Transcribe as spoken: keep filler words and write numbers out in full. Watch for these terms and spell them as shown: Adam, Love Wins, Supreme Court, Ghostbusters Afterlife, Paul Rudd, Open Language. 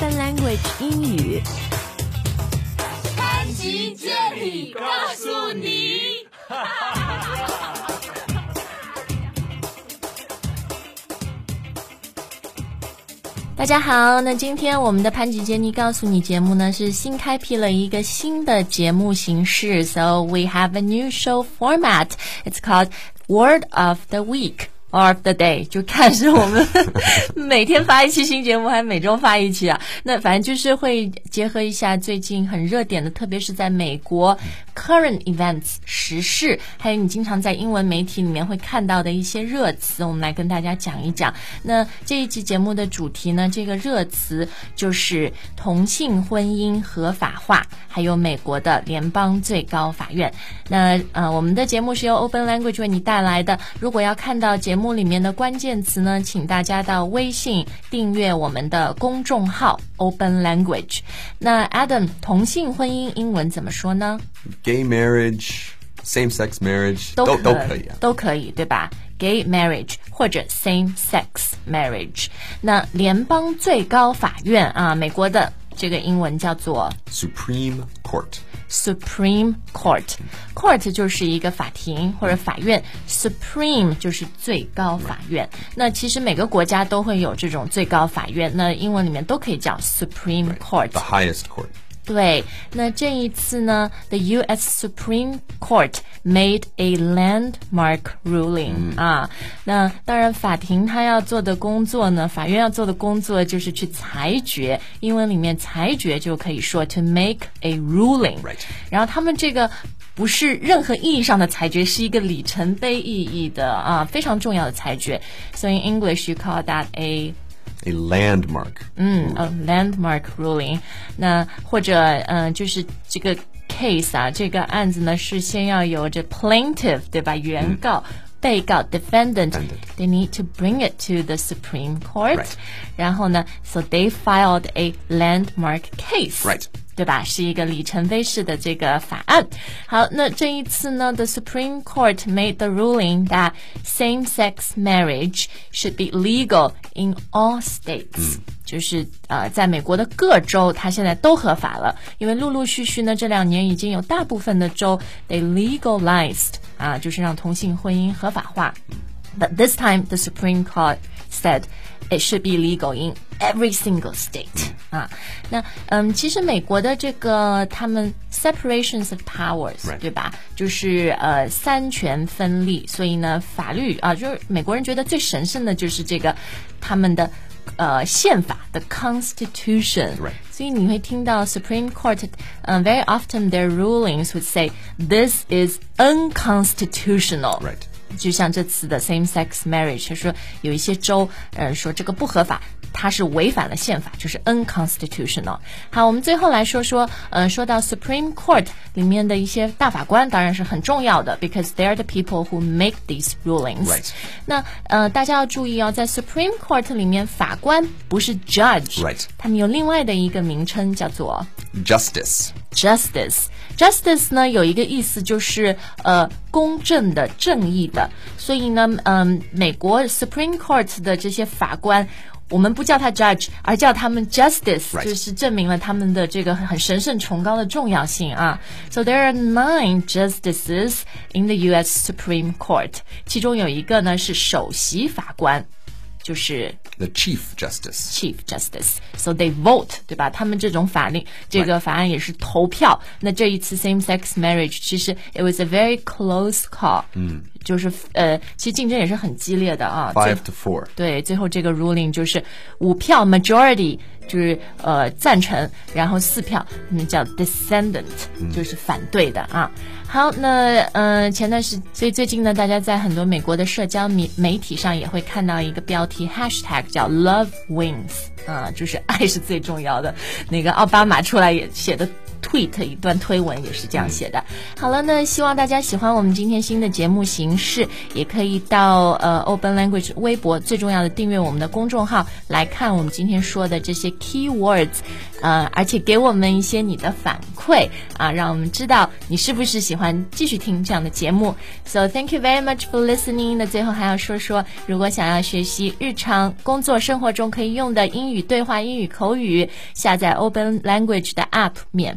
Open Language 英语。潘吉Jenny告诉你。大家好，那今天我们的潘吉Jenny告诉你节目呢是新开辟了一个新的节目形式 ，So we have a new show format. It's called Word of the Week.Of the day 就看是我们每天发一期新节目还每周发一期啊，那反正就是会结合一下最近很热点的，特别是在美国 current events 时事，还有你经常在英文媒体里面会看到的一些热词，我们来跟大家讲一讲。那这一期节目的主题呢，这个热词就是同性婚姻合法化，还有美国的联邦最高法院。那呃，我们的节目是由 Open Language 为你带来的，如果要看到节目节目里面的关键词呢，请大家到微信订阅我们的公众号 Open Language。 那 Adam， 同性婚姻英文怎么说呢？ Gay marriage， Same sex marriage 都都可以、啊、都可以对吧？ Gay marriage 或者 Same sex marriage。 那联邦最高法院啊，美国的这个英文叫做 Supreme Court。Supreme Court Court 就是一个法庭或者法院， Supreme 就是最高法院。那其实每个国家都会有这种最高法院，那英文里面都可以叫 Supreme Court、right. The highest court。 对，那这一次呢 The U S Supreme Court made a landmark ruling、嗯、啊，那当然法庭它要做的工作呢，法院要做的工作就是去裁决，英文里面裁决就可以说 to make a ruling、right. 然后他们这个不是任何意义上的裁决，是一个里程碑意义的啊，非常重要的裁决。 So in English you call that a A landmark. 嗯 a landmark ruling. 那或者呃就是这个 case 啊，这个案子呢是先要由这 plaintiff 对吧，原告、嗯、被告 defendant, they need to bring it to the Supreme Court.、Right. 然后呢 so they filed a landmark case.、Right.对吧，是一个里程碑式的这个法案。好，那这一次呢 The Supreme Court made the ruling that same-sex marriage should be legal in all states、嗯、就是呃，在美国的各州它现在都合法了，因为陆陆续续呢这两年已经有大部分的州 they legalized 啊，就是让同性婚姻合法化。 But this time the Supreme Court said it should be legal in every single state、嗯、啊，那嗯，其实美国的这个他们 separations of powers、right. 对吧？就是呃三权分立，所以呢，法律啊，就是美国人觉得最神圣的就是这个他们的呃宪法的 constitution、right.。所以你会听到 Supreme Court， 嗯、uh, ，very often their rulings would say this is unconstitutional、right.。就像这次的 same-sex marriage， 说有一些州，呃，说这个不合法，它是违反了宪法，就是 unconstitutional。好，我们最后来说说，呃，说到 Supreme Court 里面的一些大法官，当然是很重要的 ，because they're the people who make these rulings、right.。那呃，大家要注意哦，在 Supreme Court 里面，法官不是 judge，、right. 他们有另外的一个名称叫做 justice。Justice， justice 呢有一个意思就是呃公正的、正义的，所以呢，嗯，美国 Supreme Court 的这些法官，我们不叫他 judge， 而叫他们 justice，、right. 就是证明了他们的这个很神圣崇高的重要性啊。So there are nine justices in the U S Supreme Court， 其中有一个呢是首席法官。就是 The Chief Justice Chief Justice So they vote 对吧，他们这种法令这个法案也是投票、right. 那这一次 same-sex marriage 其实 it was a very close call、嗯、就是呃，其实竞争也是很激烈的啊。Five to four 对，最后这个 ruling 就是五票 majority 就是呃赞成，然后四票那叫 dissentient、嗯、就是反对的啊。好，那呃，前段时，所以最近呢，大家在很多美国的社交媒媒体上也会看到一个标题 hashtag 叫 Love Wins 啊、呃，就是爱是最重要的。那个奥巴马出来也写的 tweet 一段推文也是这样写的。好了，那希望大家喜欢我们今天新的节目形式，也可以到呃 Open Language 微博，最重要的订阅我们的公众号来看我们今天说的这些 keywords， 呃，而且给我们一些你的反馈啊，让我们知道你是不是喜欢继续听这样的节目。So thank you very much for listening。 那最后还要说说，如果想要学习日常工作生活中可以用的英语对话、英语口语，下载 Open Language 的 app 免